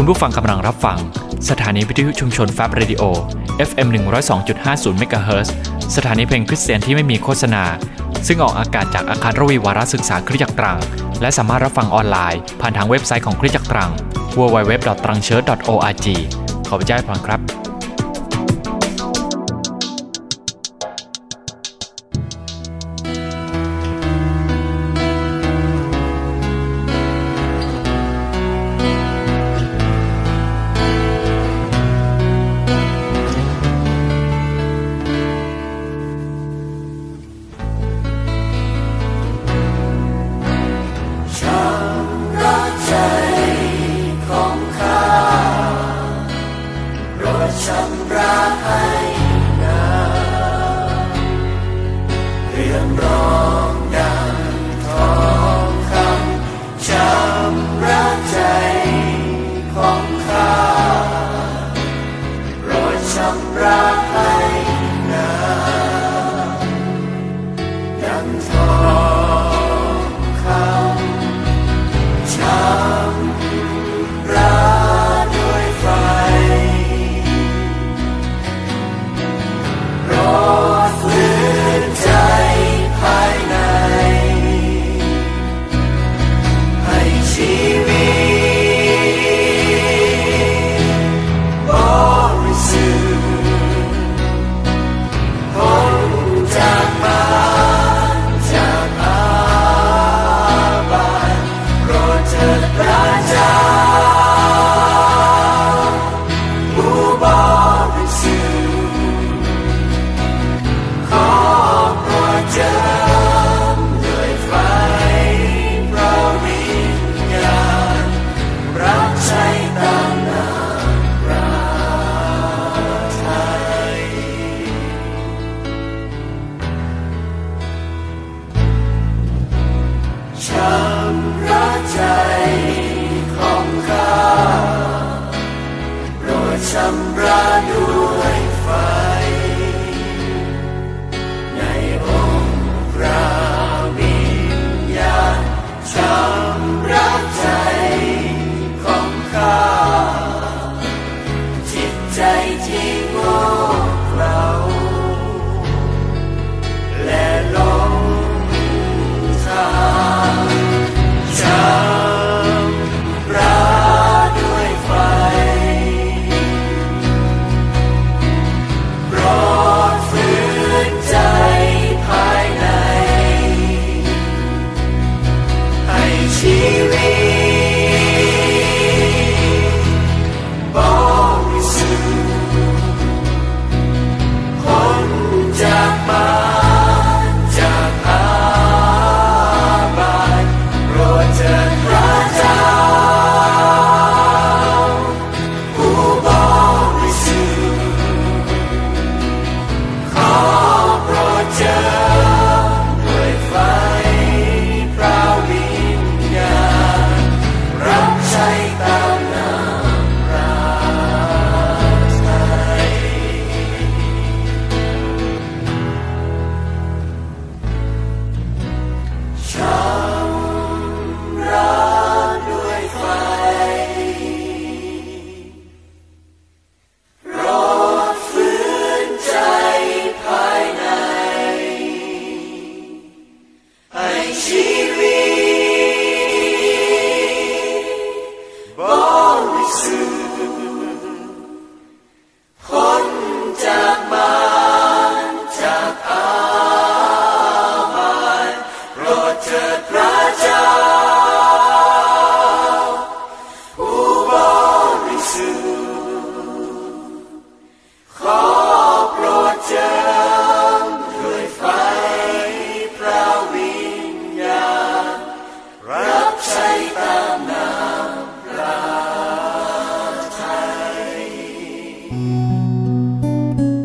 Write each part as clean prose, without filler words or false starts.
คุณผู้ฟังกำลังรับฟังสถานีวิทยุชุมชนแฟบเรดิโอ FM 102.50 MHz สถานีเพลงคริสเตียนที่ไม่มีโฆษณาซึ่งออกอากาศจากอาคารรวีวาระศึกษาคริสตจักรตรังและสามารถรับฟังออนไลน์ผ่านทางเว็บไซต์ของคริสตจักรตรัง www.trangchurch.org ขอพระเจ้าอวยพรครับ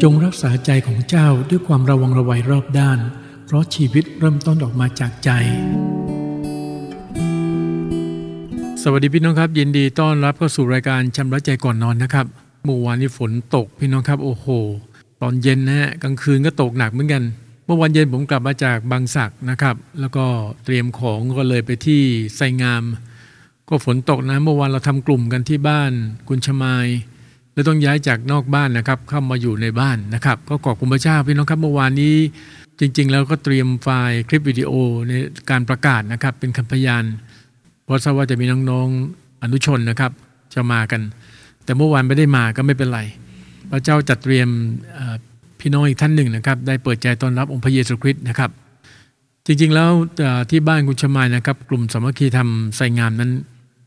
จงรักษาใจของเจ้าด้วยความระวังระไวรอบด้านเพราะชีวิตเริ่มต้นออกมาจากใจสวัสดีพี่น้องครับยินดีต้อนรับเข้าสู่รายการชำระใจก่อนนอนนะครับเมื่อวานนี้ฝนตกพี่น้องครับโอ้โหตอนเย็นนะฮะกลางคืนก็ตกหนักเหมือนกันเมื่อวันเย็นผมกลับมาจากบางสักนะครับแล้วก็เตรียมของก็เลยไปที่ไซงาม ก็ฝนตกนะเมื่อวานเราทำกลุ่มกันที่บ้านคุณชมายแล้วต้องย้ายจากนอกบ้านนะครับเข้ามาอยู่ในบ้านนะครับก็ขอบคุณพระเจ้าพี่น้องครับเมื่อวานนี้จริงๆแล้วก็เตรียมไฟล์คลิปวิดีโอในการประกาศนะครับเป็นคำพยานเพราะทราบว่าจะมีน้องๆอนุชนนะครับจะมากันแต่เมื่อวานไม่ได้มาก็ไม่เป็นไรพระเจ้าจัดเตรียมพี่น้องอีกท่านหนึ่งนะครับได้เปิดใจต้อนรับองค์พระเยซูคริสต์นะครับจริงๆแล้วที่บ้านคุณชมายนะครับกลุ่มสามัคคีธรรมไสงามนั้น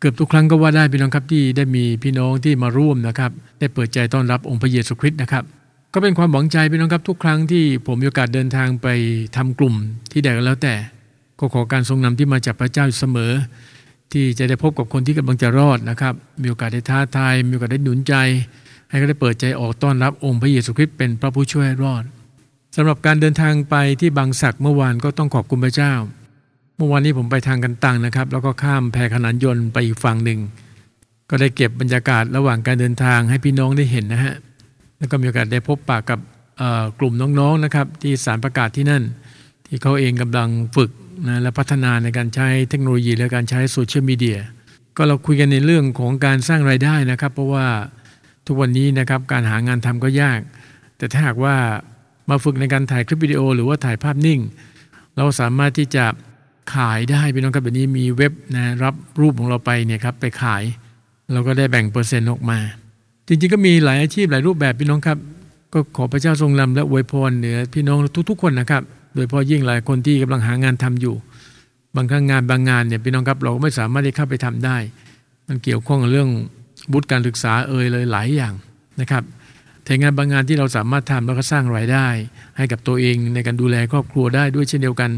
เกือบทุกครั้งก็ว่าได้พี่น้องครับที่ได้มีพี่น้องที่มาร่วมนะครับได้เปิดใจต้อนรับองค์พระเยซูคริสต์นะครับก็เป็นความหวังใจพี่น้องครับทุกครั้งที่ผมมีโอกาสเดินทางไปทำกลุ่มที่ใดก็แล้วแต่ก็ขอการทรงนำที่มาจากพระเจ้าอยู่เสมอที่จะได้พบกับคนที่กำลังจะรอดนะครับมีโอกาสได้ท้าทายมีโอกาสได้หนุนใจให้เขาได้เปิดใจออกต้อนรับองค์พระเยซูคริสต์เป็นพระผู้ช่วยรอดสำหรับการเดินทางไปที่บางสักเมื่อวานก็ต้องขอบคุณพระเจ้าเมื่อวานนี้ผมไปทางกันตังนะครับแล้วก็ข้ามแพขนานยนต์ไปอีกฝั่งหนึ่งก็ได้เก็บบรรยากาศระหว่างการเดินทางให้พี่น้องได้เห็นนะฮะแล้วก็มีโอกาสได้พบปะกับกลุ่มน้องๆนะครับที่สารประกาศที่นั่นที่เขาเองกำลังฝึกนะและพัฒนาในการใช้เทคโนโลยีและการใช้โซเชียลมีเดียก็เราคุยกันในเรื่องของการสร้างรายได้นะครับเพราะว่าทุกวันนี้นะครับการหางานทำก็ยากแต่ถ้าหากว่ามาฝึกในการถ่ายคลิปวิดีโอหรือว่าถ่ายภาพนิ่งเราสามารถที่จะขายได้พี่น้องครับแบบนี้มีเว็บนะรับรูปของเราไปเนี่ยครับไปขายเราก็ได้แบ่งเปอร์เซ็นต์ออกมาจริงๆก็มีหลายอาชีพหลายรูปแบบพี่น้องครับก็ขอพระเจ้าทรงนำและอวยพรเหนือพี่น้องทุกๆคนนะครับโดยเฉพาะยิ่งหลายคนที่กำลังหางานทำอยู่บางครั้งงานบางงานเนี่ยพี่น้องครับเราไม่สามารถได้เข้าไปทำได้มันเกี่ยวข้องกับเรื่องวุฒิการศึกษาเลยหลายอย่างนะครับแต่งานบางงานที่เราสามารถทำแล้วก็สร้างรายได้ให้กับตัวเองในการดูแลครอบครัวได้ด้วยเช่นเดียวกัน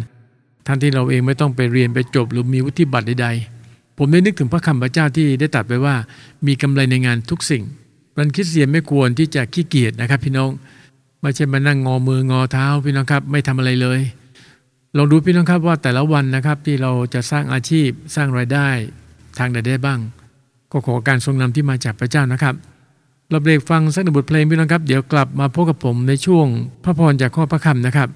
ทั้งที่เราเองไม่ต้องไปเรียนไปจบหรือมีวุฒิบัตรใดๆผมได้นึกถึงพระคำพระเจ้าที่ได้ตรัสไว้ว่ามีกำไรในงานทุกสิ่งคริสเตียนไม่ควรที่จะขี้เกียจนะครับพี่น้องไม่ใช่มานั่งงอมืองอเท้าพี่น้องครับไม่ทำอะไรเลยลองดูพี่น้องครับว่าแต่ละวันนะครับที่เราจะสร้างอาชีพสร้างรายได้ทางใดได้บ้างก็ขอการทรงนำที่มาจากพระเจ้านะครับเราเบรกฟังสักหนึ่งบทเพลงพี่น้องครับเดี๋ยวกลับมาพบกับผมในช่วงพระพรจากข้อพระคำนะครับ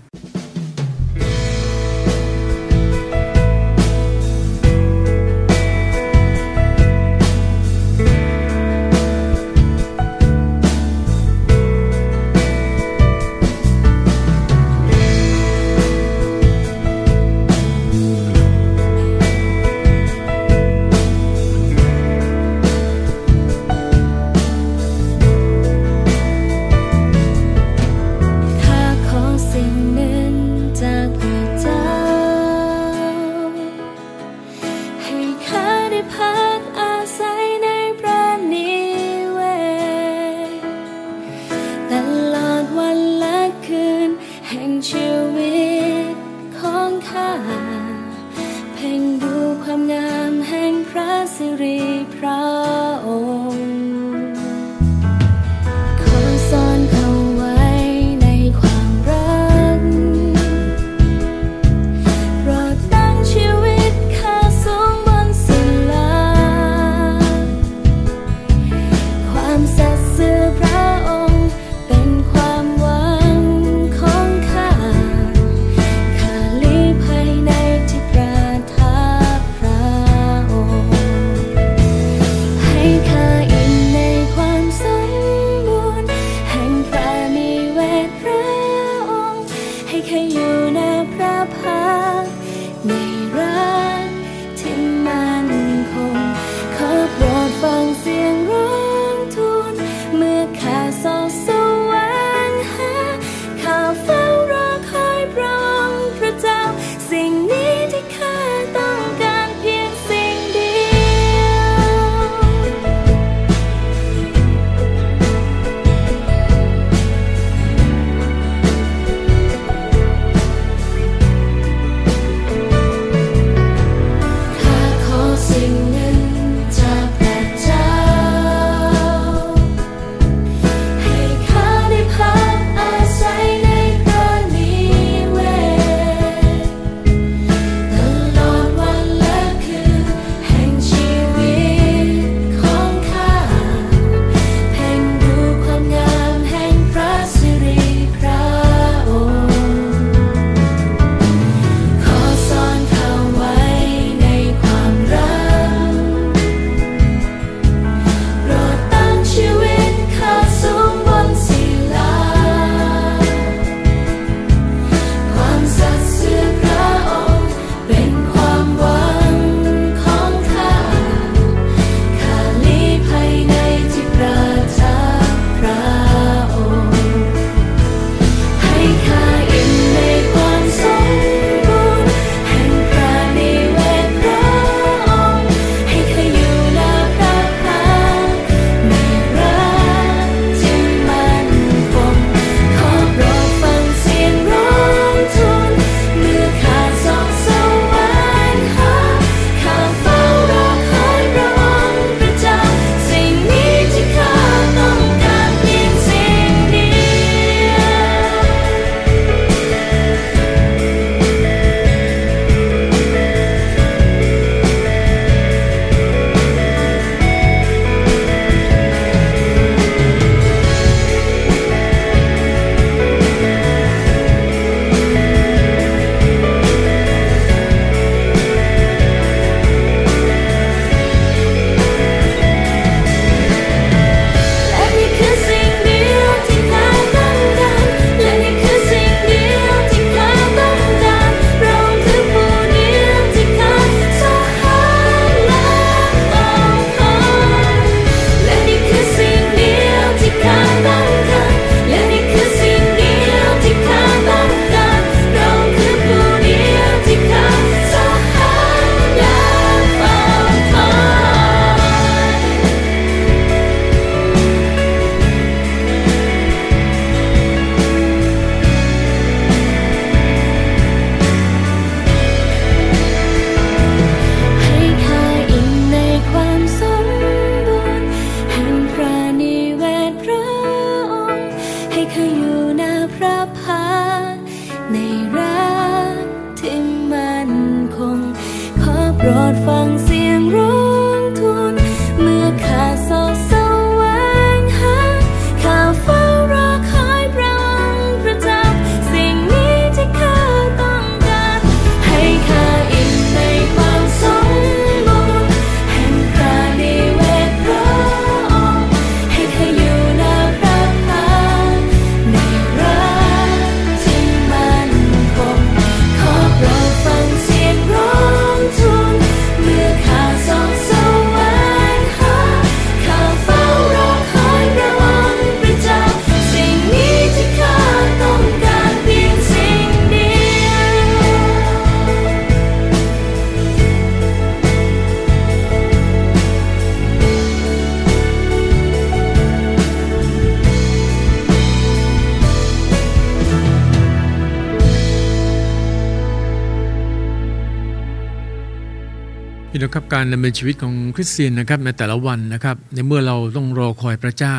พี่น้องครับการดำเนินชีวิตของคริสเตียนนะครับในแต่ละวันนะครับในเมื่อเราต้องรอคอยพระเจ้า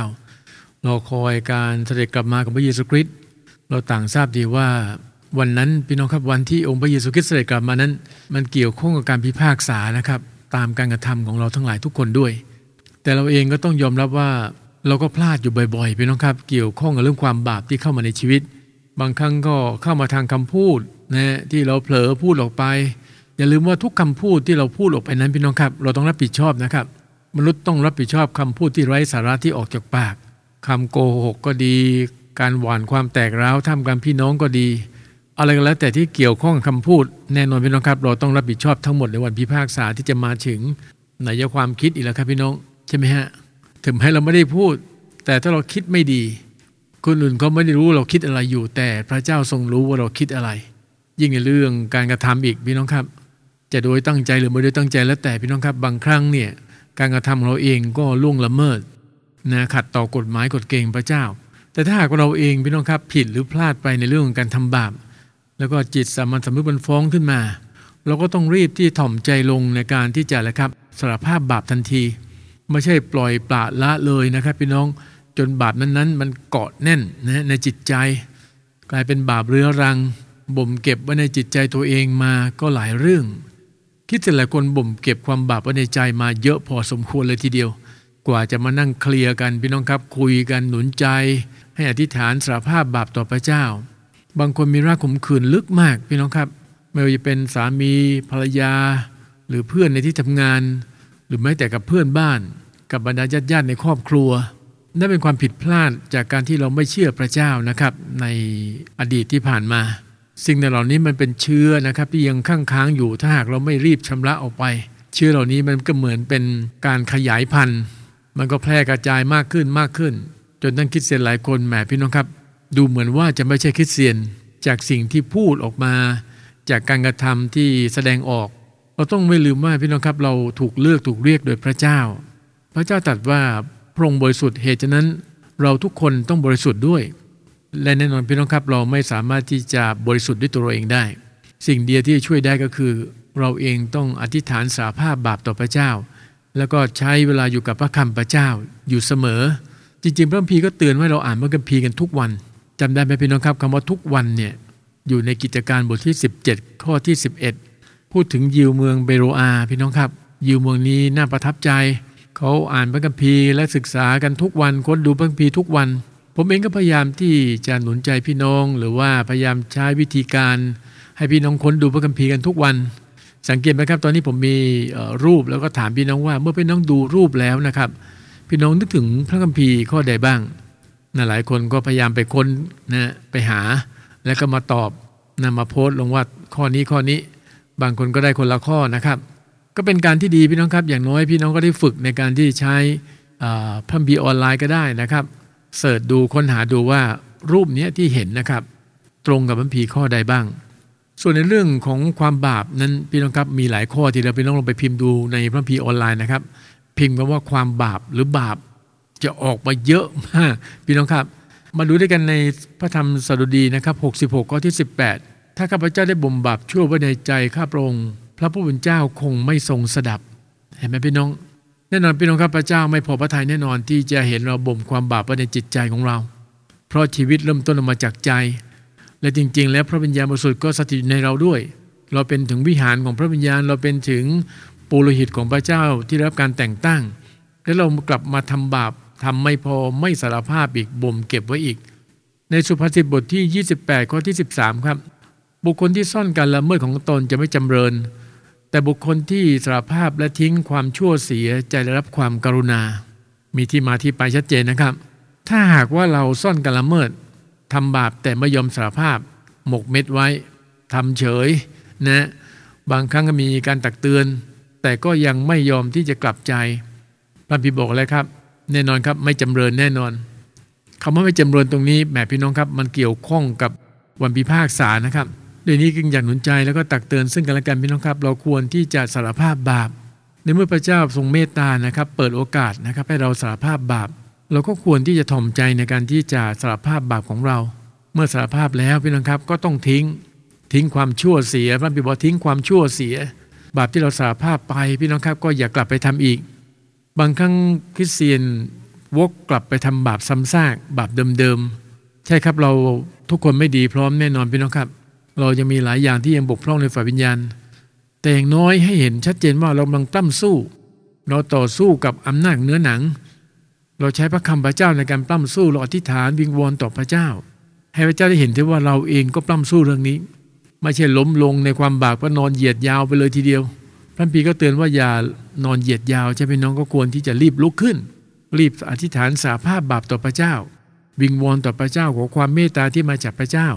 รอคอยการเสด็จกลับมาของพระเยซูคริสต์เราต่างทราบดีว่าวันนั้นพี่น้องครับวันที่องค์พระเยซูคริสต์เสด็จกลับมานั้นมันเกี่ยวข้องกับการพิพากษานะครับตามการกระทำของเราทั้งหลายทุกคนด้วยแต่เราเองก็ต้องยอมรับว่าเราก็พลาดอยู่บ่อยๆพี่น้องครับเกี่ยวข้องกับเรื่องความบาปที่เข้ามาในชีวิตบางครั้งก็เข้ามาทางคำพูดนะที่เราเผลอพูดออกไปอย่าลืมว่าทุกคำพูดที่เราพูดออกไปนั้นพี่น้องครับเราต้องรับผิดชอบนะครับมนุษย์ต้องรับผิดชอบคำพูดที่ไร้สาระที่ออกจากปากคำโกหกก็ดีการหว่านความแตกร้าวท่ามกลางพี่น้องก็ดีอะไรก็แล้วแต่ที่เกี่ยวข้องกับคำพูดแน่นอนพี่น้องครับเราต้องรับผิดชอบทั้งหมดในวันพิพากษาที่จะมาถึงไหนจะความคิดอีกแล้วครับพี่น้องใช่ไหมฮะถึงให้เราไม่ได้พูดแต่ถ้าเราคิดไม่ดีคนอื่นก็ไม่ได้รู้เราคิดอะไรอยู่แต่พระเจ้าทรงรู้ว่าเราคิดอะไรยิ่งในเรื่องการกระทำอีกพี่น้องครับจะโดยตั้งใจหรือไม่โดยตั้งใจแล้วแต่พี่น้องครับบางครั้งเนี่ยการกระทำเราเองก็ล่วงละเมิดนะขัดต่อกฎหมายกฎเกณฑ์พระเจ้าแต่ถ้าหากเราเองพี่น้องครับผิดหรือพลาดไปในเรื่องของการทำบาปแล้วก็จิตสามัญสำนึกมันฟ้องขึ้นมาเราก็ต้องรีบที่ถ่อมใจลงในการที่จะละครับสารภาพบาปทันทีไม่ใช่ปล่อยปละละเลยนะครับพี่น้องจนบาปนั้นมันเกาะแน่นนะในจิตใจกลายเป็นบาปเรื้อรังบ่มเก็บไว้ในจิตใจตัวเองมาก็หลายเรื่องคิดแต่หลายคนบ่มเก็บความบาปไว้ในใจมาเยอะพอสมควรเลยทีเดียวกว่าจะมานั่งเคลียร์กันพี่น้องครับคุยกันหนุนใจให้อธิษฐานสารภาพบาปต่อพระเจ้าบางคนมีรากขมขื่นลึกมากพี่น้องครับไม่ว่าจะเป็นสามีภรรยาหรือเพื่อนในที่ทำงานหรือแม้แต่กับเพื่อนบ้านกับบรรดาญาติในครอบครัวนั่นเป็นความผิดพลาดจากการที่เราไม่เชื่อพระเจ้านะครับในอดีตที่ผ่านมาสิ่งเหล่านี้มันเป็นเชื้อนะครับที่ยังค้างอยู่ถ้าหากเราไม่รีบชำระออกไปเชื้อเหล่านี้มันก็เหมือนเป็นการขยายพันธุ์มันก็แพร่กระจายมากขึ้นมากขึ้นจนทั้งคริสเตียนหลายคนแหมพี่น้องครับดูเหมือนว่าจะไม่ใช่คริสเตียนจากสิ่งที่พูดออกมาจากการกระทำที่แสดงออกเราต้องไม่ลืมว่าพี่น้องครับเราถูกเลือกถูกเรียกโดยพระเจ้าพระเจ้าตรัสว่าพระองค์บริสุทธิ์เหตุฉะนั้นเราทุกคนต้องบริสุทธิ์ด้วยและแน่นอนพี่น้องครับเราไม่สามารถที่จะบริสุทธิ์ด้วยตัวเราเองได้สิ่งเดียวที่ช่วยได้ก็คือเราเองต้องอธิษฐานสารภาพบาปต่อพระเจ้าแล้วก็ใช้เวลาอยู่กับพระคำพระเจ้าอยู่เสมอจริงๆพระคัมภีร์ก็เตือนว่าเราอ่านพระคัมภีร์กันทุกวันจำได้ไหมพี่น้องครับคำว่าทุกวันเนี่ยอยู่ในกิจการบทที่17ข้อที่11พูดถึงยิวเมืองเบโรอาพี่น้องครับยิวเมืองนี้น่าประทับใจเขาอ่านพระคัมภีร์และศึกษากันทุกวันค้นดูพระคัมภีร์ทุกวันผมเองก็พยายามที่จะหนุนใจพี่น้องหรือว่าพยายามใช้วิธีการให้พี่น้องค้นดูพระคัมภีร์กันทุกวันสังเกตไหมครับตอนนี้ผมมีรูปแล้วก็ถามพี่น้องว่าเมื่อพี่น้องดูรูปแล้วนะครับพี่น้องนึกถึงพระคัมภีร์ข้อใดบ้างหลายคนก็พยายามไปค้นนะไปหาแล้วก็มาตอบนำมาโพสต์ลงว่าข้อนี้ข้อนี้บางคนก็ได้คนละข้อนะครับก็เป็นการที่ดีพี่น้องครับอย่างน้อยพี่น้องก็ได้ฝึกในการที่ใช้พระคัมภีร์ออนไลน์ก็ได้นะครับเสิร์ชดูค้นหาดูว่ารูปนี้ที่เห็นนะครับตรงกับพระคัมภีร์ข้อใดบ้างส่วนในเรื่องของความบาปนั้นพี่น้องครับมีหลายข้อที่เราพี่น้องลองไปพิมพ์ดูในพระคัมภีร์ออนไลน์นะครับพิมพ์คำว่าความบาปหรือบาปจะออกมาเยอะมากพี่น้องครับมาดูด้วยกันในพระธรรมสดุดีนะครับ66ข้อที่18ถ้าข้าพเจ้าได้บ่มบาปชั่วไว้ในใจข้าพระองค์พระผู้เป็นเจ้าคงไม่ทรงสดับเห็นไหมพี่น้องแน่นอนพี่น้องครับพระเจ้าไม่พอพระทัยแน่นอนที่จะเห็นเราบ่มความบาปไว้ในจิตใจของเราเพราะชีวิตเริ่มต้นออกมาจากใจและจริงๆแล้วพระวิญญาณบริสุทธิ์ก็สถิตในเราด้วยเราเป็นถึงวิหารของพระวิญญาณเราเป็นถึงปุโรหิตของพระเจ้าที่รับการแต่งตั้งแล้วเรากลับมาทำบาปทำไม่พอไม่สารภาพอีกบ่มเก็บไว้อีกในสุภาษิตบทที่28ข้อที่13ครับบุคคลที่ซ่อนการละเมิดของตนจะไม่จำเริญแต่บุคคลที่สารภาพและทิ้งความชั่วเสียจะได้รับความกรุณามีที่มาที่ไปชัดเจนนะครับถ้าหากว่าเราซ่อนการละเมิดทำบาปแต่ไม่ยอมสารภาพหมกเม็ดไว้ทำเฉยนะบางครั้งก็มีการตักเตือนแต่ก็ยังไม่ยอมที่จะกลับใจพระบิดาบอกเลยครับแน่นอนครับไม่จำเริญแน่นอนคำว่าไม่จำเริญตรงนี้แหมพี่น้องครับมันเกี่ยวข้องกับวันพิพากษานะครับด้วยนี้จึงอยากหนุนใจแล้วก็ตักเตือนซึ่งกันและกันพี่น้องครับเราควรที่จะสารภาพบาปในเมื่อพระเจ้าทรงเมตตานะครับเปิดโอกาสนะครับให้เราสารภาพบาปเราก็ควรที่จะถ่อมใจในการที่จะสารภาพบาปของเราเมื่อสารภาพแล้วพี่น้องครับก็ต้องทิ้งความชั่วเสียพระบิดาบอกทิ้งความชั่วเสีย บาปที่เราสารภาพไปพี่น้องครับก็อย่ากลับไปทำอีกบางครั้งคริสเตียนวกกลับไปทำบาปซ้ำซากบาปเดิมๆใช่ครับเราทุกคนไม่ดีพร้อมแน่นอนพี่น้องครับเรายังมีหลายอย่างที่ยังบกพร่องในฝ่ายวิญญาณแต่อย่างน้อยให้เห็นชัดเจนว่าเรากำลังตั้มสู้เราต่อสู้กับอำนาจเนื้อหนังเราใช้พระคำพระเจ้าในการปล้ำสู้เราอธิษฐานวิงวอนต่อพระเจ้าให้พระเจ้าได้เห็นว่าเราเองก็ปล้ำสู้เรื่องนี้ไม่ใช่ล้มลงในความบาปก็นอนเหยียดยาวไปเลยทีเดียวพระพีก็เตือนว่าอย่านอนเหยียดยาวใช่ไหมน้องก็ควรที่จะรีบลุกขึ้นรีบอธิษฐานสารภาพบาปต่อพระเจ้าวิงวอนต่อพระเจ้าขอความเมตตาที่มาจากพระเจ้า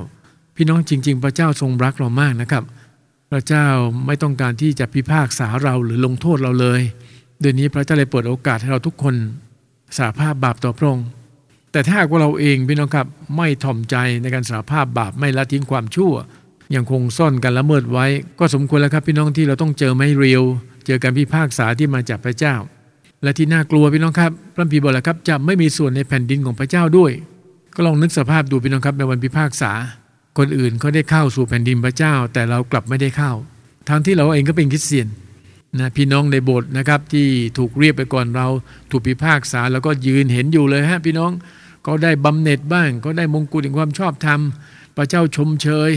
พี่น้องจริงๆพระเจ้าทรงรักเรามากนะครับพระเจ้าไม่ต้องการที่จะพิพากษาเราหรือลงโทษเราเลยโดยนี้พระเจ้าเลยเปิดโอกาสให้เราทุกคนสารภาพบาปต่อพระองค์แต่ถ้าหากว่าเราเองพี่น้องครับไม่ถ่อมใจในการสารภาพบาปไม่ละทิ้งความชั่วยังคงซ่อนกันละเมิดไว้ก็สมควรแล้วครับพี่น้องที่เราต้องเจอไม้เรียวเจอการพิพากษาที่มาจากพระเจ้าและที่น่ากลัวพี่น้องครับพระคัมภีร์บอกแล้วครับจะไม่มีส่วนในแผ่นดินของพระเจ้าด้วยก็ลองนึกสภาพดูพี่น้องครับในวันพิพากษาคนอื่นเขาได้เข้าสู่แผ่นดินพระเจ้าแต่เรากลับไม่ได้เข้าทั้งที่เราเองก็เป็นคริสเตียนนะพี่น้องในโบสถ์นะครับที่ถูกเรียกไปก่อนเราถูกพิพากษาแล้วก็ยืนเห็นอยู่เลยฮะพี่น้องก็ได้บำเหน็จบ้างก็ได้มงกุฎแห่งความชอบธรรมพระเจ้าชมเชย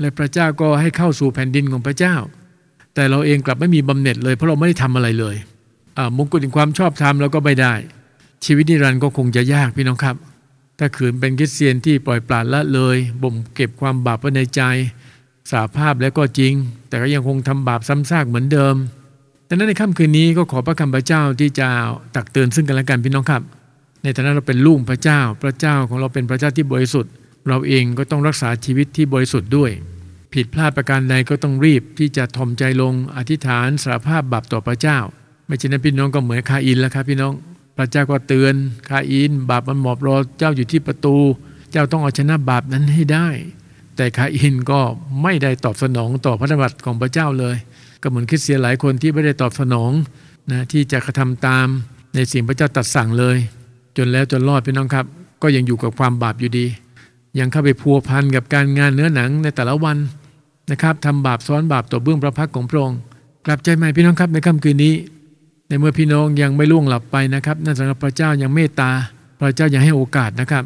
และพระเจ้าก็ให้เข้าสู่แผ่นดินของพระเจ้าแต่เราเองกลับไม่มีบำเหน็จเลยเพราะเราไม่ได้ทำอะไรเลยมงกุฎแห่งความชอบธรรมเราก็ไม่ได้ชีวิตนิรันดร์ก็คงจะยากพี่น้องครับถ้าขืนเป็นคริสเตียนที่ปล่อยปละละเลยบ่มเก็บความบาปไว้ในใจสาภาพแล้วก็จริงแต่ก็ยังคงทำบาปซ้ำซากเหมือนเดิมดังนั้นในค่ำคืนนี้ก็ขอพระคำพระเจ้าที่จะตักเตือนซึ่งกันและกันพี่น้องครับในฐานะเราเป็นลูกพระเจ้าพระเจ้าของเราเป็นพระเจ้าที่บริสุทธิ์เราเองก็ต้องรักษาชีวิตที่บริสุทธิ์ด้วยผิดพลาดประการใดก็ต้องรีบที่จะถ่อมใจลงอธิษฐานสารภาพบาปต่อพระเจ้าไม่เช่นนั้นพี่น้องก็เหมือนคาอินแล้วครับพี่น้องพระเจ้าก็เตือนคาอินบาปมันหมอบรอเจ้าอยู่ที่ประตูเจ้าต้องเอาชนะบาปนั้นให้ได้แต่คาอินก็ไม่ได้ตอบสนองต่อพระดำรัสของพระเจ้าเลยก็เหมือนคริสเตียนหลายคนที่ไม่ได้ตอบสนองนะที่จะกระทำตามในสิ่งพระเจ้าตรัสสั่งเลยจนแล้วจนรอดพี่น้องครับก็ยังอยู่กับความบาปอยู่ดียังเข้าไปพัวพันกับการงานเนื้อหนังในแต่ละวันนะครับทำบาปซ้อนบาปต่อเบื้องพระพักของพระองค์กลับใจใหม่พี่น้องครับในค่ำคืนนี้ในเมื่อพี่น้องยังไม่ล่วงหลับไปนะครับนั่นแสดงว่าพระเจ้ายังเมตตาพระเจ้ายังให้โอกาสนะครับ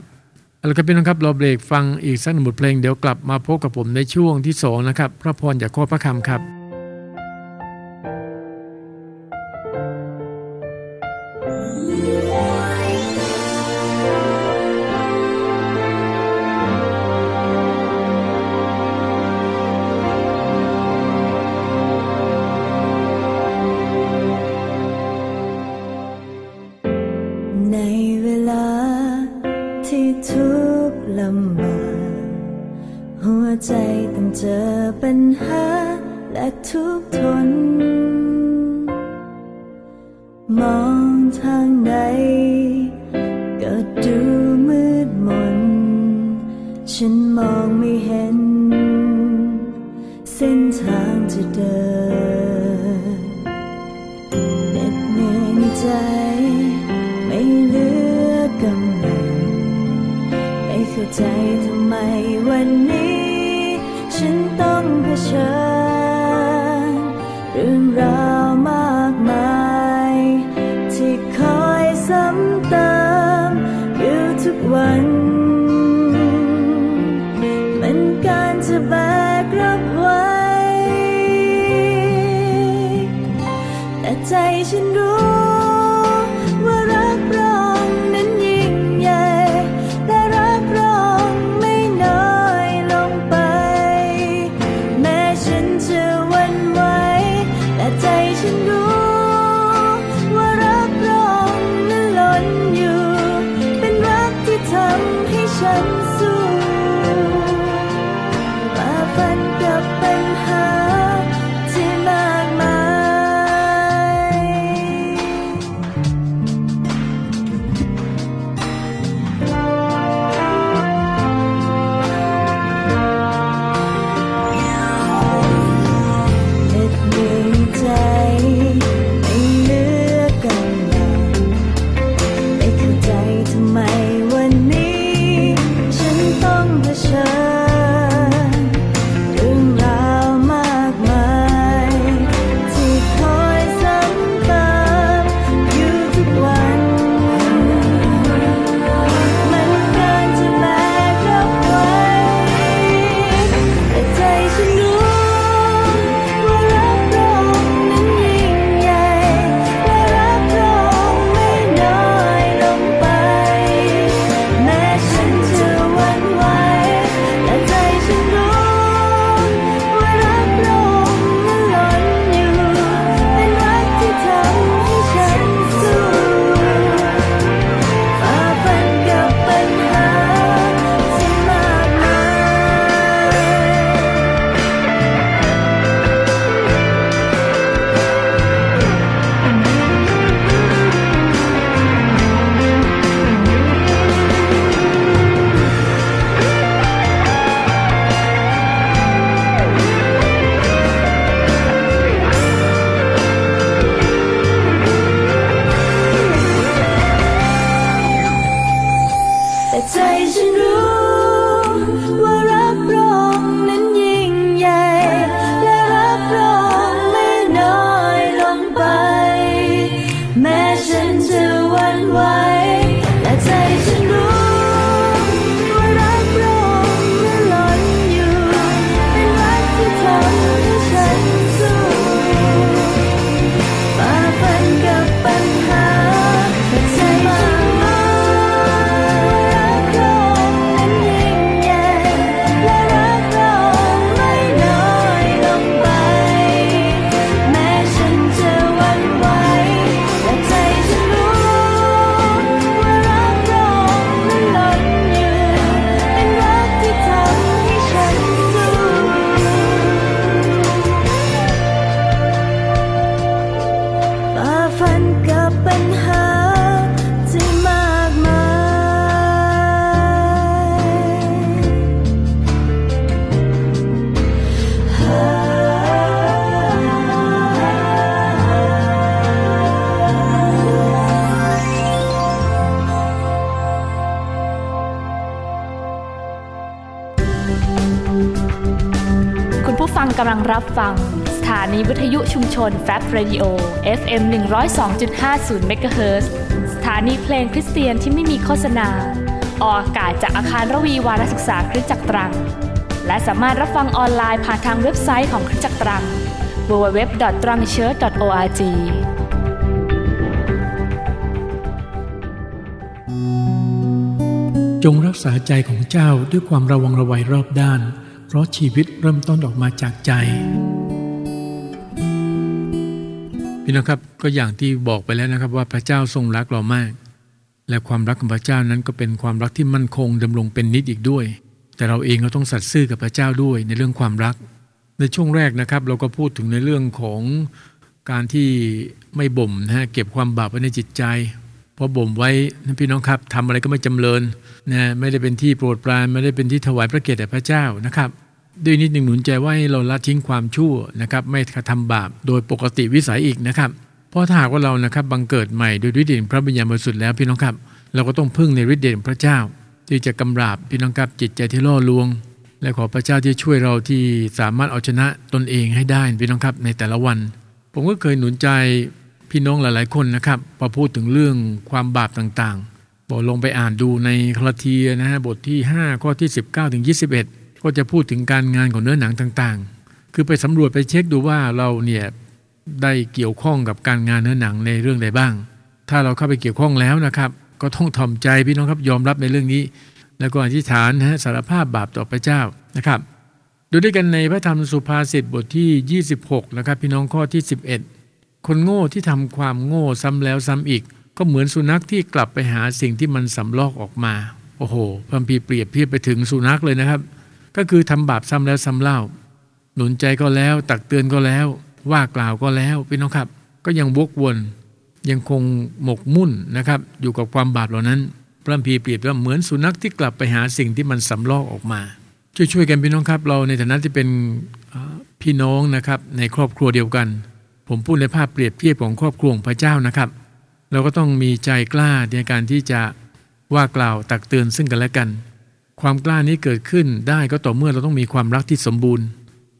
เอาละครับพี่น้องครับเราเบรกฟังอีกสักหนึ่งบทเพลงเดี๋ยวกลับมาพบกับผมในช่วงที่สองนะครับพระพรจากข้อพระคำครับ กำลังรับฟังสถานีวิทยุชุมชนแฟบเรดิโอ FM 102.50 เมกะเฮิรตซ์สถานีเพลงคริสเตียนที่ไม่มีโฆษณาออกอากาศจากอาคารระวีวารศึกษาคริสตจักรตรังและสามารถรับฟังออนไลน์ผ่านทางเว็บไซต์ของคริสตจักรตรัง www.trangchurch.orgจงรักษาใจของเจ้าด้วยความระวังระไวรอบด้านเพราะชีวิตเริ่มต้นออกมาจากใจพี่น้องครับก็อย่างที่บอกไปแล้วนะครับว่าพระเจ้าทรงรักเรามากและความรักของพระเจ้านั้นก็เป็นความรักที่มั่นคงดำรงเป็นนิจอีกด้วยแต่เราเองเราต้องสัตย์ซื่อกับพระเจ้าด้วยในเรื่องความรักในช่วงแรกนะครับเราก็พูดถึงในเรื่องของการที่ไม่บ่มนะฮะเก็บความบาปไว้ในจิตใจพอบ่มไว้พี่น้องครับทำอะไรก็ไม่จำเริญนะไม่ได้เป็นที่โปรดปรานไม่ได้เป็นที่ถวายพระเกียรติแด่พระเจ้านะครับด้วยนิดหนึ่งหนุนใจว่าให้เราละทิ้งความชั่วนะครับไม่กระทำบาปโดยปกติวิสัยอีกนะครับเพราะถ้าหากว่าเรานะครับบังเกิดใหม่โดยฤทธิ์เดชพระวิญญาณบริสุทธิ์แล้วพี่น้องครับเราก็ต้องพึ่งในฤทธิ์เดชพระเจ้าที่จะกำราบพี่น้องครับจิตใจที่ล่อลวงและขอพระเจ้าที่ช่วยเราที่สามารถเอาชนะตนเองให้ได้พี่น้องครับในแต่ละวันผมก็เคยหนุนใจพี่น้องหลายๆคนนะครับพอพูดถึงเรื่องความบาปต่างๆบอกลงไปอ่านดูในคาลาเทียนะฮะบทที่5ข้อที่19ถึง21ก็จะพูดถึงการงานของเนื้อหนังต่างๆคือไปสำรวจไปเช็คดูว่าเราเนี่ยได้เกี่ยวข้องกับการงานเนื้อหนังในเรื่องใดบ้างถ้าเราเข้าไปเกี่ยวข้องแล้วนะครับก็ต้องถ่อมใจพี่น้องครับยอมรับในเรื่องนี้แล้วก็อธิษฐานนะฮะสารภาพบาปต่อพระเจ้านะครับดูด้วยกันในพระธรรมสุภาษิตบทที่26นะครับพี่น้องข้อที่11คนโง่ที่ทำความโง่ซ้ำแล้วซ้ำอีกก็เหมือนสุนัขที่กลับไปหาสิ่งที่มันสำลอกออกมาโอ้โหพระคัมภีร์เปรียบเทียบไปถึงสุนัขเลยนะครับก็คือทำบาปซ้ำแล้วซ้ำเล่าหนุนใจก็แล้วตักเตือนก็แล้วว่ากล่าวก็แล้วพี่น้องครับก็ยังวกวนยังคงหมกมุ่นนะครับอยู่กับความบาปเหล่านั้นพระคัมภีร์เปรียบว่าเหมือนสุนัขที่กลับไปหาสิ่งที่มันสำลอกออกมาช่วยกันพี่น้องครับเราในฐานะที่เป็นพี่น้องนะครับในครอบครัวเดียวกันผมพูดในภาพเปรียบเทียบของครอบครัวของพระเจ้านะครับเราก็ต้องมีใจกล้าในการที่จะว่ากล่าวตักเตือนซึ่งกันและกันความกล้านี้เกิดขึ้นได้ก็ต่อเมื่อเราต้องมีความรักที่สมบูรณ์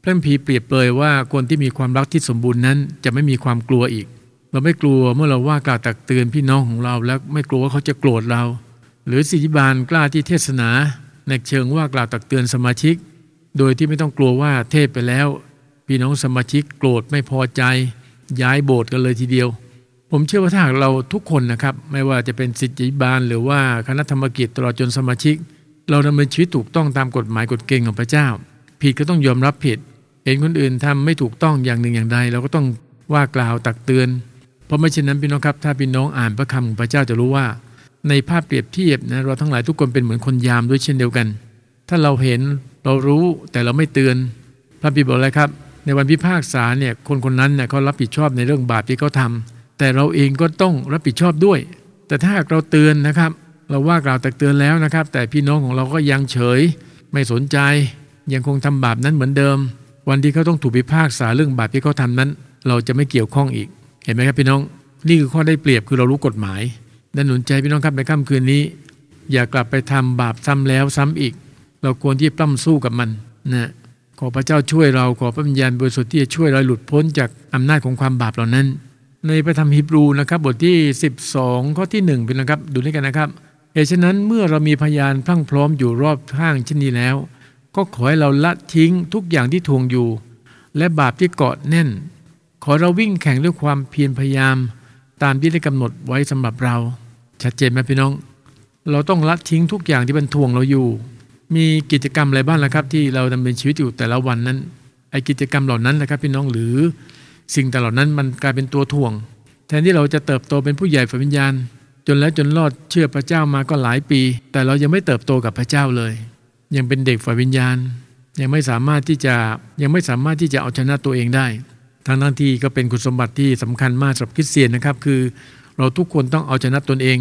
พระคัมภีร์เปรียบเปรยว่าคนที่มีความรักที่สมบูรณ์นั้นจะไม่มีความกลัวอีกเราไม่กลัวเมื่อเราว่ากล่าวตักเตือนพี่น้องของเราแล้วไม่กลัวว่าเขาจะโกรธเราหรือศิษยบาลกล้าที่เทศนาในเชิงว่ากล่าวตักเตือนสมาชิกโดยที่ไม่ต้องกลัวว่าเทศไปแล้วพี่น้องสมาชิกโกรธไม่พอใจย้ายโบสถ์กันเลยทีเดียวผมเชื่อว่าถ้าหากเราทุกคนนะครับไม่ว่าจะเป็นศิษยาบาลหรือว่าคณะธรรมกิจตลอดจนสมาชิกเราดำเนินชีวิตถูกต้องตามกฎหมายกฎเกณฑ์ของพระเจ้าผิดก็ต้องยอมรับผิดเห็นคนอื่นทำไม่ถูกต้องอย่างหนึ่งอย่างใดเราก็ต้องว่ากล่าวตักเตือนเพราะไม่เช่นนั้นพี่น้องครับถ้าพี่น้องอ่านพระคำของพระเจ้าจะรู้ว่าในภาพเปรียบเทียบนะเราทั้งหลายทุกคนเป็นเหมือนคนยามด้วยเช่นเดียวกันถ้าเราเห็นเรารู้แต่เราไม่เตือนพระบิดาบอกอะไรครับในวันพิพากษาเนี่ยคนนั้นเนี่ยเขารับผิดชอบในเรื่องบาปที่เขาทำแต่เราเองก็ต้องรับผิดชอบด้วยแต่ถ้าเราเตือนนะครับเราว่ากล่าวตักเตือนแล้วนะครับแต่พี่น้องของเราก็ยังเฉยไม่สนใจยังคงทำบาปนั้นเหมือนเดิมวันที่เขาต้องถูกพิพากษาเรื่องบาปที่เขาทำนั้นเราจะไม่เกี่ยวข้องอีกเห็นไหมครับพี่น้องนี่คือข้อได้เปรียบคือเรารู้กฎหมายดังหนุนใจพี่น้องครับในค่ำคืนนี้อย่ากลับไปทำบาปซ้ำแล้วซ้ำอีกเราควรที่ปล้ำสู้กับมันนะขอพระเจ้าช่วยเราขอพระวิญญาณบริสุทธิ์ที่จะช่วยเราหลุดพ้นจากอำนาจของความบาปเหล่านั้นในพระธรรมฮีบรูนะครับบทที่12ข้อที่1เป็นนะครับดูด้วยกันนะครับเหตุฉะนั้นเมื่อเรามีพยานพรั่งพร้อมอยู่รอบข้างเช่นนี้แล้วก็ขอให้เราละทิ้งทุกอย่างที่ทวงอยู่และบาปที่เกาะแน่นขอเราวิ่งแข่งด้วยความเพียรพยายามตามที่ได้กำหนดไว้สำหรับเราชัดเจนไหมพี่น้องเราต้องละทิ้งทุกอย่างที่มันทวงเราอยู่มีกิจกรรมอะไรบ้างล่ะครับที่เราดำเนินชีวิตอยู่แต่ละวันนั้นไอ้กิจกรรมเหล่านั้นล่ะครับพี่น้องหรือสิ่งต่างเหล่านั้นมันกลายเป็นตัวถ่วงแทนที่เราจะเติบโตเป็นผู้ใหญ่ฝ่ายวิญญาณจนแล้วจนรอดเชื่อพระเจ้ามาก็หลายปีแต่เรายังไม่เติบโตกับพระเจ้าเลยยังเป็นเด็กฝ่ายวิญญาณยังไม่สามารถที่จะเอาชนะตัวเองได้ทั้งที่ก็เป็นคุณสมบัติที่สำคัญมากสำหรับคริสเตียนนะครับคือเราทุกคนต้องเอาชนะตนเอง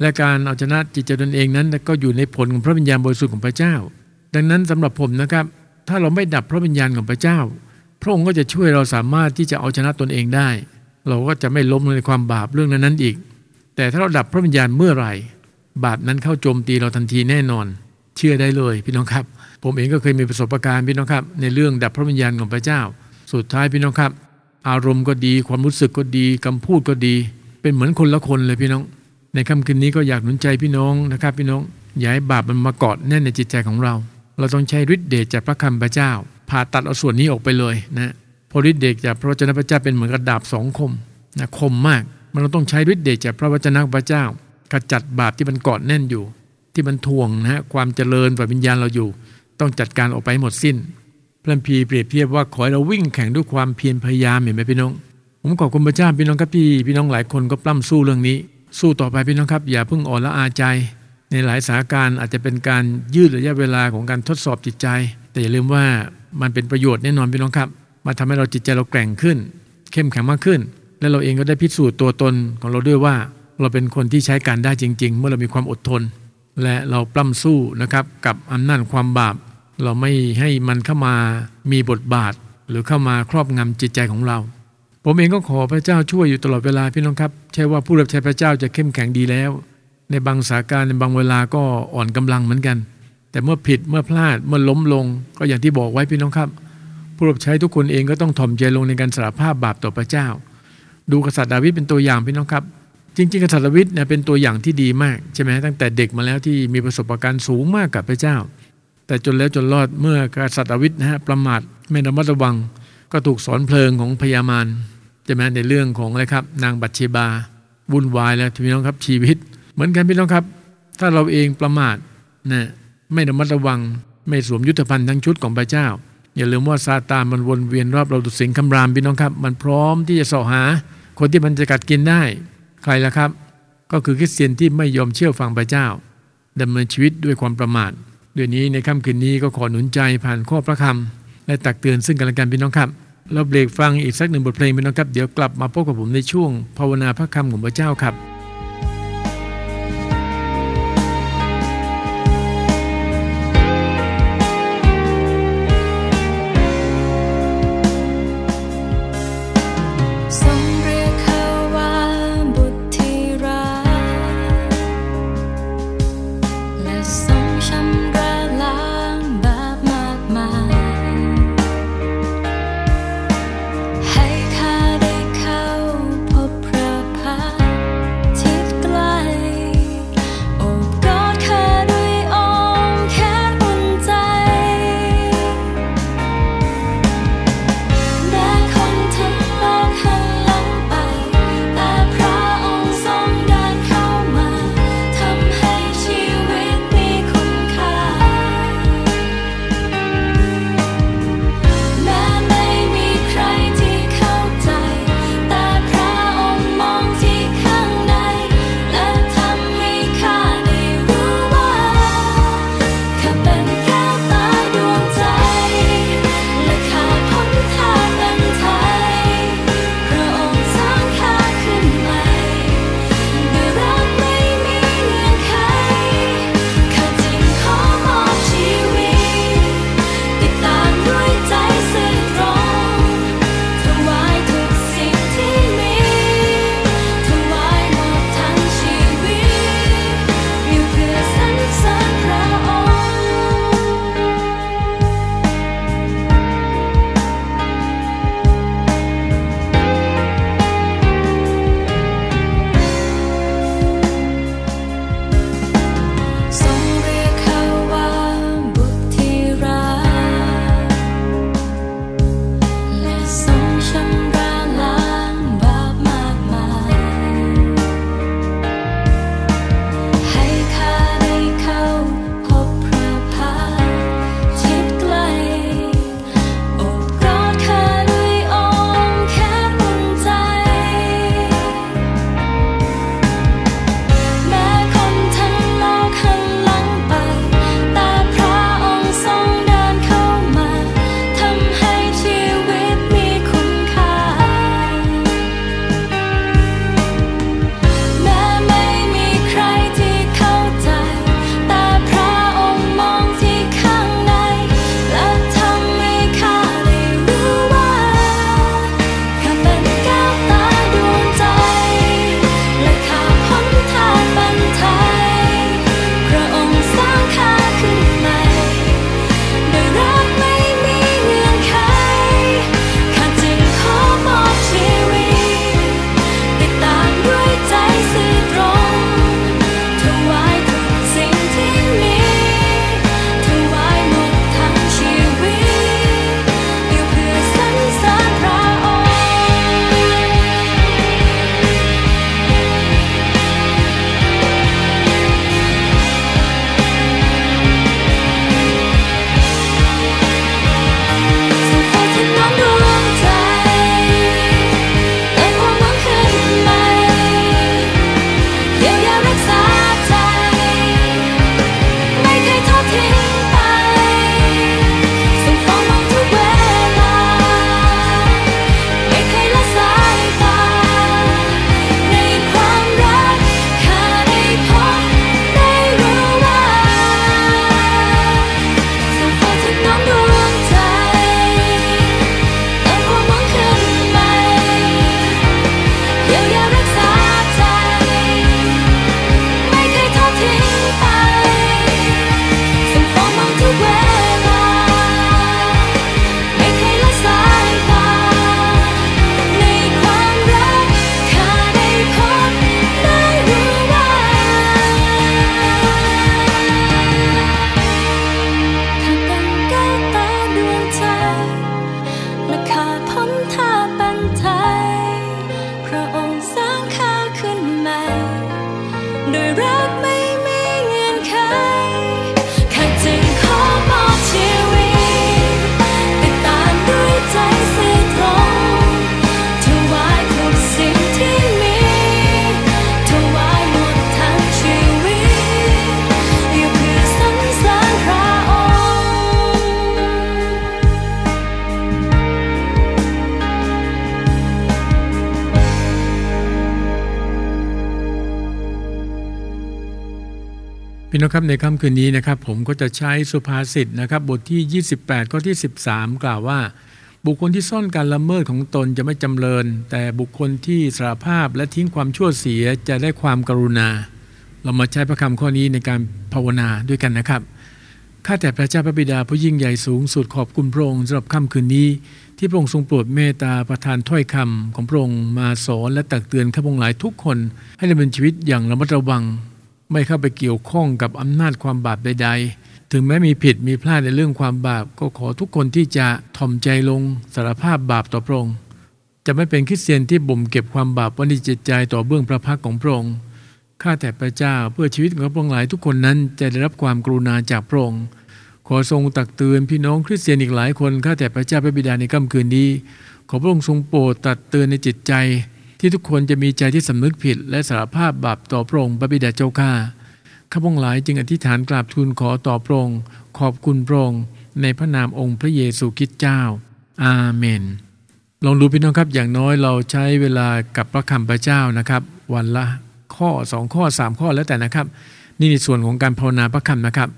และการเอาชนะจิตใจตนเองนั้นก็อยู่ในผลของพระวิญญาณบริสุทธิ์ของพระเจ้าดังนั้นสำหรับผมนะครับถ้าเราไม่ดับพระวิญญาณของพระเจ้าพระองค์ก็จะช่วยเราสามารถที่จะเอาชนะตนเองได้เราก็จะไม่ล้มในความบาปเรื่องนั้นอีกแต่ถ้าเราดับพระวิญญาณเมื่อไหร่บาปนั้นเข้าโจมตีเราทันทีแน่นอนชี ชื่อได้เลยพี่น้องครับผมเองก็เคยมีประสบการณ์พี่น้องครับในเรื่องดับพระวิญญาณของพระเจ้าสุดท้ายพี่น้องครับอารมณ์ก็ดีความรู้สึกก็ดีคำพูดก็ดีเป็นเหมือนคนละคนเลยพี่น้องในค่ำคืนนี้ก็อยากหนุนใจพี่น้องนะครับพี่น้องอย่าให้บาปมันมาเกาะแน่นในจิตใจของเราเราต้องใช้ฤทธิ์เดชจากพระคำพระเจ้าผ่าตัดเอาส่วนนี้ออกไปเลยนะเพราะฤทธิ์เดชจากพระวจนะพระเจ้าเป็นเหมือนกระดาบสองคมนะคมมากมันต้องใช้ฤทธิ์เดชจากพระวจนะพระเจ้าขจัดบาปที่มันเกาะแน่นอยู่ที่มันทวงนะฮะความเจริญฝ่ายวิญญาณเราอยู่ต้องจัดการออกไปหมดสิ้นพระคัมภีร์เปรียบเทียบว่าขอให้เราวิ่งแข่งด้วยความเพียรพยายามเห็นไหมพี่น้องผมขอบคุณพระเจ้าพี่น้องครับที่พี่น้องหลายคนก็ปล้ำสู้เรื่องนี้สู้ต่อไปพี่น้องครับอย่าเพิ่งอ่อนละอาใจในหลายสถานการณ์อาจจะเป็นการยืดระยะเวลาของการทดสอบจิตใจแต่อย่าลืมว่ามันเป็นประโยชน์แน่นอนพี่น้องครับมาทำให้เราจิตใจเราแกร่งขึ้นเข้มแข็งมากขึ้นและเราเองก็ได้พิสูจน์ตัวตนของเราด้วยว่าเราเป็นคนที่ใช้การได้จริงๆเมื่อเรามีความอดทนและเราปล้ำสู้นะครับกับอำนาจความบาปเราไม่ให้มันเข้ามามีบทบาทหรือเข้ามาครอบงำจิตใจของเราผมเองก็ขอพระเจ้าช่วยอยู่ตลอดเวลาพี่น้องครับใช่ว่าผู้รับใช้พระเจ้าจะเข้มแข็งดีแล้วในบางสถานการณ์ในบางเวลาก็อ่อนกำลังเหมือนกันแต่เมื่อผิดเมื่อพลาดเมื่อล้มลงก็อย่างที่บอกไว้พี่น้องครับผู้รับใช้ทุกคนเองก็ต้องถ่อมใจลงในการสารภาพบาปต่อพระเจ้าดูกษัตริย์ดาวิดเป็นตัวอย่างพี่น้องครับจริงๆกษัตริย์ดาวิดเนี่ยเป็นตัวอย่างที่ดีมากใช่ไหมตั้งแต่เด็กมาแล้วที่มีประสบการณ์สูงมากกับพระเจ้าแต่จนแล้วจนรอดเมื่อกษัตริย์ดาวิดนะฮะประมาทไม่ระมัดระวังก็ถูกสอนเพลิงของพญามารใช่ไหมในเรื่องของอะไรครับนางบัตเชบาวุ่นวายแล้วพี่น้องครับชีวิตเหมือนกันพี่น้องครับถ้าเราเองประมาทนะไม่ระมัดระวังไม่สวมยุทธภัณฑ์ทั้งชุดของพระเจ้าอย่าลืมว่าซาตานมันวนเวียนรอบเราดุสิงคำรามพี่น้องครับมันพร้อมที่จะเสาะหาคนที่มันจะกัดกินได้ใครล่ะครับก็คือคริสเตียนที่ไม่ยอมเชื่อฟังพระเจ้าดำเนินชีวิตด้วยความประมาทด้วยนี้ในค่ำคืนนี้ก็ขอหนุนใจผ่านข้อพระคำและตักเตือนซึ่งกันและกันพี่น้องครับเราเบรกฟังอีกสักหนึ่งบทเพลงพี่น้องครับเดี๋ยวกลับมาพบกับผมในช่วงภาวนาพระคำของพระเจ้าครับ đôi rác mây mi nghiêng khai khát tình khó bỏ chia lyติดตามด้วยใจซื่อตรงถวายทุกสิ่งที่มีถวายหมดทั้งชีวิตอยู่เพื่อสรรเสริญพระองค์พี่น้องครับในค่ำคืนนี้นะครับผมก็จะใช้สุภาษิตนะครับบทที่28ข้อที่13กล่าวว่าบุคคลที่ซ่อนการละเมิดของตนจะไม่จำเริญแต่บุคคลที่สารภาพและทิ้งความชั่วเสียจะได้ความกรุณาเรามาใช้พระคำข้อนี้ในการภาวนาด้วยกันนะครับข้าแต่พระเจ้าพระบิดาผู้ยิ่งใหญ่สูงสุดขอบคุณพระองค์สำหรับค่ำคืนนี้ที่พระองค์ทรงโปรดเมตตาประทานถ้อยคำของพระองค์มาสอนและตักเตือนข้าพงหลายทุกคนให้ดำเนินชีวิตอย่างระมัดระวังไม่เข้าไปเกี่ยวข้องกับอำนาจความบาปใดๆถึงแม้มีผิดมีพลาดในเรื่องความบาปก็ขอทุกคนที่จะถ่อมใจลงสารภาพบาปต่อพระองค์จะไม่เป็นคริสเตียนที่บ่มเก็บความบาปไว้ในจิตใจต่อเบื้องพระพักตร์ของพระองค์ข้าแต่พระเจ้าเพื่อชีวิตของพวกหลายทุกคนนั้นจะได้รับความกรุณาจากพระองค์ขอทรงตักเตือนพี่น้องคริสเตียนอีกหลายคนข้าแต่พระเจ้าพระบิดาในค่ำคืนนี้ขอพระองค์ทรงโปรดตรัสเตือนในจิตใจที่ทุกคนจะมีใจที่สำนึกผิดและสารภาพบาปต่อพระองค์พระบิดาเจ้าข้าข้าพงหลายจึงอธิษฐานกราบทูลขอต่อพระองค์ขอบคุณพระองค์ในพระนามองค์พระเยซูคริสต์เจ้าอาเมนลองดูพี่น้องครับอย่างน้อยเราใช้เวลากับพระคำพระเจ้านะครับวันละข้อ2ข้อ3ข้อแล้วแต่นะครับนี่ในส่วนของการภาวนาพระคำนะครับ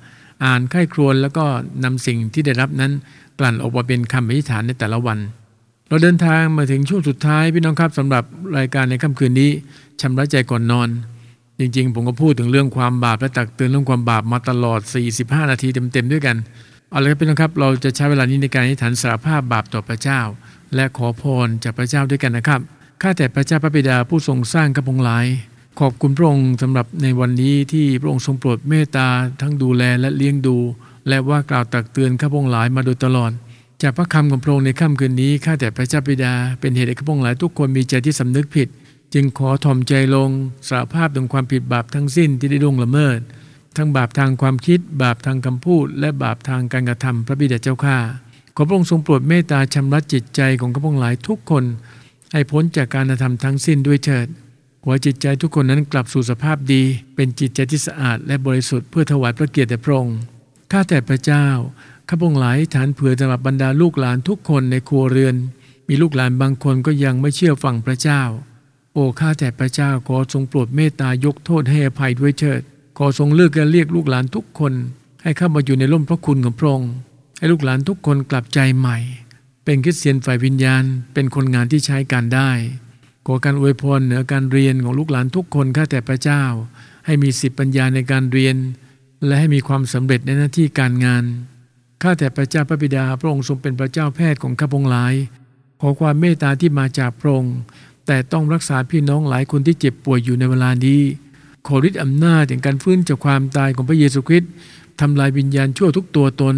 อ่านไข้ครวญแล้วก็นำสิ่งที่ได้รับนั้นกลั่นออกมาเป็นคำอธิษฐานในแต่ละวันเราเดินทางมาถึงช่วงสุดท้ายพี่น้องครับสำหรับรายการในค่ำคืนนี้ชำระใจก่อนนอนจริงๆผมก็พูดถึงเรื่องความบาปและตักเตือนเรื่องความบาปมาตลอด45นาทีเต็มๆด้วยกันเอาละครับพี่น้องครับเราจะใช้เวลานี้ในการอธิษฐานสารภาพบาปต่อพระเจ้าและขอพรจากพระเจ้าด้วยกันนะครับข้าแต่พระเจ้าพระบิดาผู้ทรงสร้างข้าพงหลายขอบคุณพระองค์สำหรับในวันนี้ที่พระองค์ทรงโปรดเมตตาทั้งดูแลและเลี้ยงดูและว่ากล่าวตักเตือนข้าพงหลายมาโดยตลอดจากพระคำของพระองค์ในค่ำคืนนี้ข้าแต่พระเจ้าบิดาเป็นเหตุให้ข้าพงหลายทุกคนมีใจที่สำนึกผิดจึงขอถ่อมใจลงสารภาพถึงความผิดบาปทั้งสิ้นที่ได้ล่วงละเมิดทั้งบาปทางความคิดบาปทางคำพูดและบาปทางการกระทำพระบิดาเจ้าข้าขอพระองค์ทรงโปรดเมตตาชำระจิตใจของข้าพงหลายทุกคนให้พ้นจากการกระทำทั้งสิ้นด้วยเถิดขอจิตใจทุกคนนั้นกลับสู่สภาพดีเป็นจิตใจที่สะอาดและบริสุทธิ์เพื่อถวายพระเกียรติแด่พระองค์ข้าแต่พระเจ้าข้าพงหลายฐานเผื่อสำหรับบรรดาลูกหลานทุกคนในครัวเรือนมีลูกหลานบางคนก็ยังไม่เชื่อฟังพระเจ้าโอ้ข้าแต่พระเจ้าขอทรงโปรดเมตตายกโทษให้อภัยด้วยเถิดขอทรงเลือกและเรียกลูกหลานทุกคนให้เข้ามาอยู่ในร่มพระคุณของพระองค์ให้ลูกหลานทุกคนกลับใจใหม่เป็นคริสเตียนฝ่ายวิญญาณเป็นคนงานที่ใช้การได้ขอการอวยพรเหนือการเรียนของลูกหลานทุกคนข้าแต่พระเจ้าให้มีสิทธิปัญญาในการเรียนและให้มีความสำเร็จในหน้าที่การงานข้าแต่พระเจ้าพระบิดาพระองค์ทรงเป็นพระเจ้าแพทย์ของข้าพงหลายขอความเมตตาที่มาจากพระองค์แต่ต้องรักษาพี่น้องหลายคนที่เจ็บป่วยอยู่ในเวลานี้ขอฤทธิ์อำนาจแห่งการฟื้นจากความตายของพระเยซูคริสต์ทำลายวิญญาณชั่วทุกตัวตน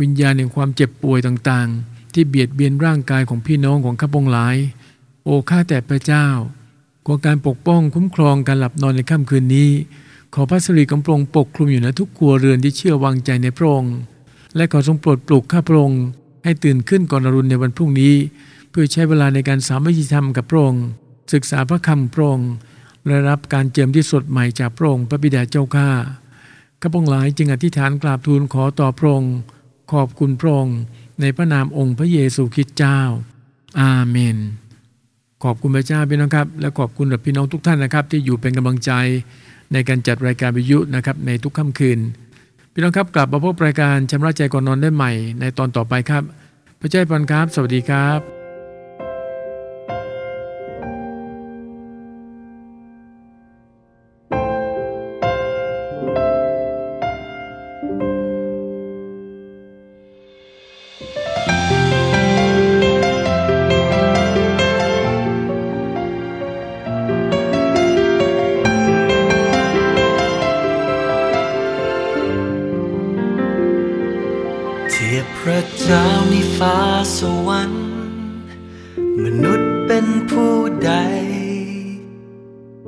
วิญญาณแห่งความเจ็บป่วยต่างๆที่เบียดเบียนร่างกายของพี่น้องของข้าพงหลายโอ้ข้าแต่พระเจ้าขอการปกป้องคุ้มครองการหลับนอนในค่ำคืนนี้ขอพระสิริของพระองค์ปกคลุมอยู่ณทุกครัวเรือนที่เชื่อวางใจในพระองค์และขอทรงโปรดปลุกข้าพระองค์ให้ตื่นขึ้นก่อนอรุณในวันพรุ่งนี้เพื่อใช้เวลาในการสามัคคีธรรมกับพระองค์ศึกษาพระคำพระองค์และรับการเจิมที่สดใหม่จากพระองค์พระบิดาเจ้าข้าข้าพงหลายจึงอธิษฐานกราบทูลขอต่อพระองค์ขอบคุณพระองค์ในพระนามองค์พระเยซูคริสต์เจ้าอาเมนขอบคุณพระเจ้าพี่น้องครับและขอบคุณกับพี่น้องทุกท่านนะครับที่อยู่เป็นกำลังใจในการจัดรายการวิทยุนะครับในทุกค่ำคืนพี่น้องครับกลับมาพบรายการชำระใจก่อนนอนได้ใหม่ในตอนต่อไปครับพระเจ้าอวยพรครับสวัสดีครับ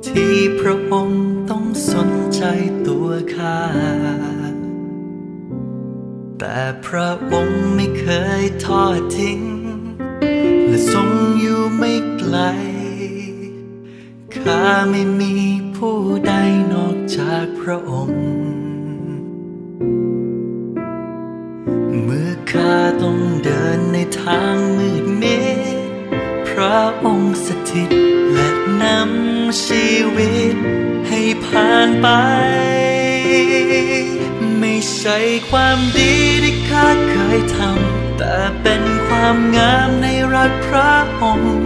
ที่พระองค์ต้องสน แต่พระองค์ไม่เคยทอดทิ้งและทรงอยู่ไม่ไกลข้าไม่มีผู้ใดนอกจากพระองค์เมื่อข้าต้องเดินในทางมืดมิดพระองค์สถิตและนำชีวิตให้ผ่านไปไม่ใช่ความดีที่ข้าเคยทำแต่เป็นความงามในรักพระองค์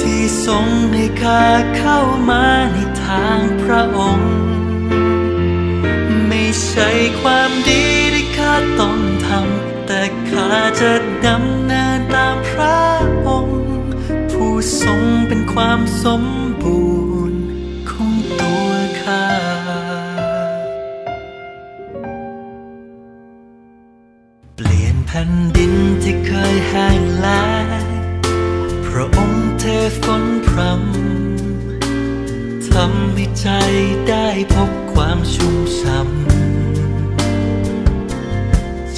ที่ทรงให้ข้าเข้ามาในทางพระองค์ไม่ใช่ความดีที่ข้าต้องทำแต่ข้าจะดำเนินตามพระองค์ผู้ทรงเป็นความสมบูรณ์ของตัวข้าเปลี่ยนแผ่นดินที่เคยแห้งแล้งพระองค์เทฝนพรำทำให้ใจได้พบความชุ่มช่ำ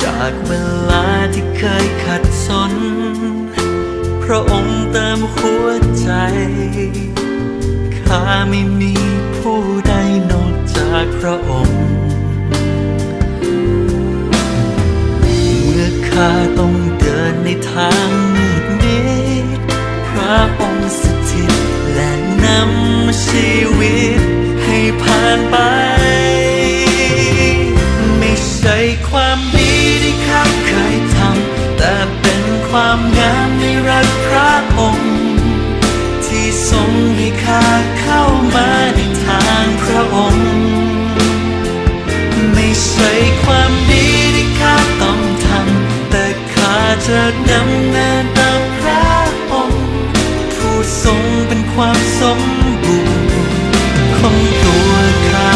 จากเวลาที่เคยขัดสนพระองค์เติมหัวใจข้าไม่มีผู้ใดนอกจากพระองค์เมื่อข้าต้องเดินในทางมืดมิดพระองค์สถิตและนำชีวิตให้ผ่านไปไม่ใช่ความดีที่ข้าเคยทำแต่เป็นความงามในรักพระองค์ที่ทรงให้ข้าเข้ามาในทางพระองค์ไม่ใช่ความดีที่ข้าต้องทำแต่ข้าจะดำเนินตามพระองค์ผู้ทรงเป็นความสมบูรณ์ของตัวข้า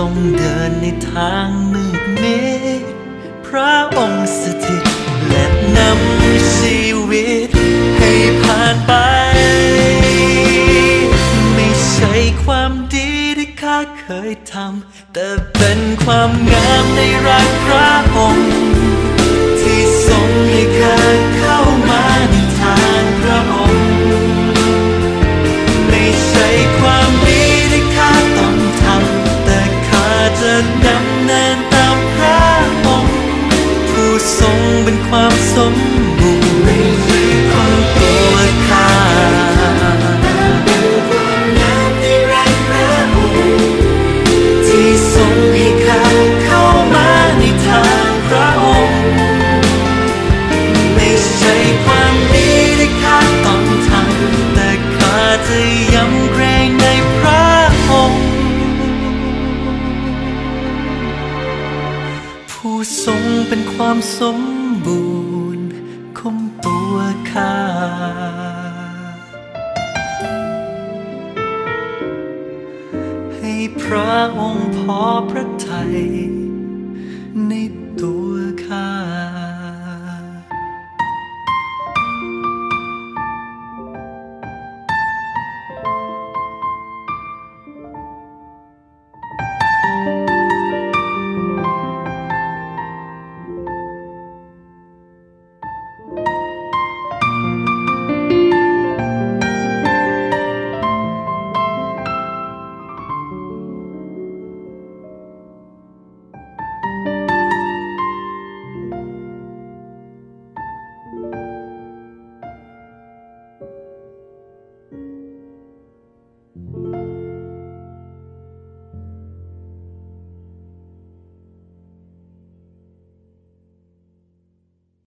ต้องเดินในทางมืดมิดพระองค์สถิตและนำชีวิตให้ผ่านไปไม่ใช่ความดีที่ข้าเคยทำแต่เป็นความงามในรักพระองค์ที่ทรงให้ข้าเข้ามาในทางพระองค์ไม่ใช่ความดีที่ข้าต้องทำจะดำเนินตามพระองค์ผู้ทรงเป็นความสมบูรณ์ของตัวข้าเป็นความงามในรักพระองค์ที่ทรงให้ข้าเข้ามาในทางพระองค์ไม่ใช่ความดีที่ข้าต้องทำแต่ข้าจะยำเกรงในพระองค์ทรงเป็นความสมบูรณ์ของตัวข้าให้พระองค์พอพระทัยในตัวข้า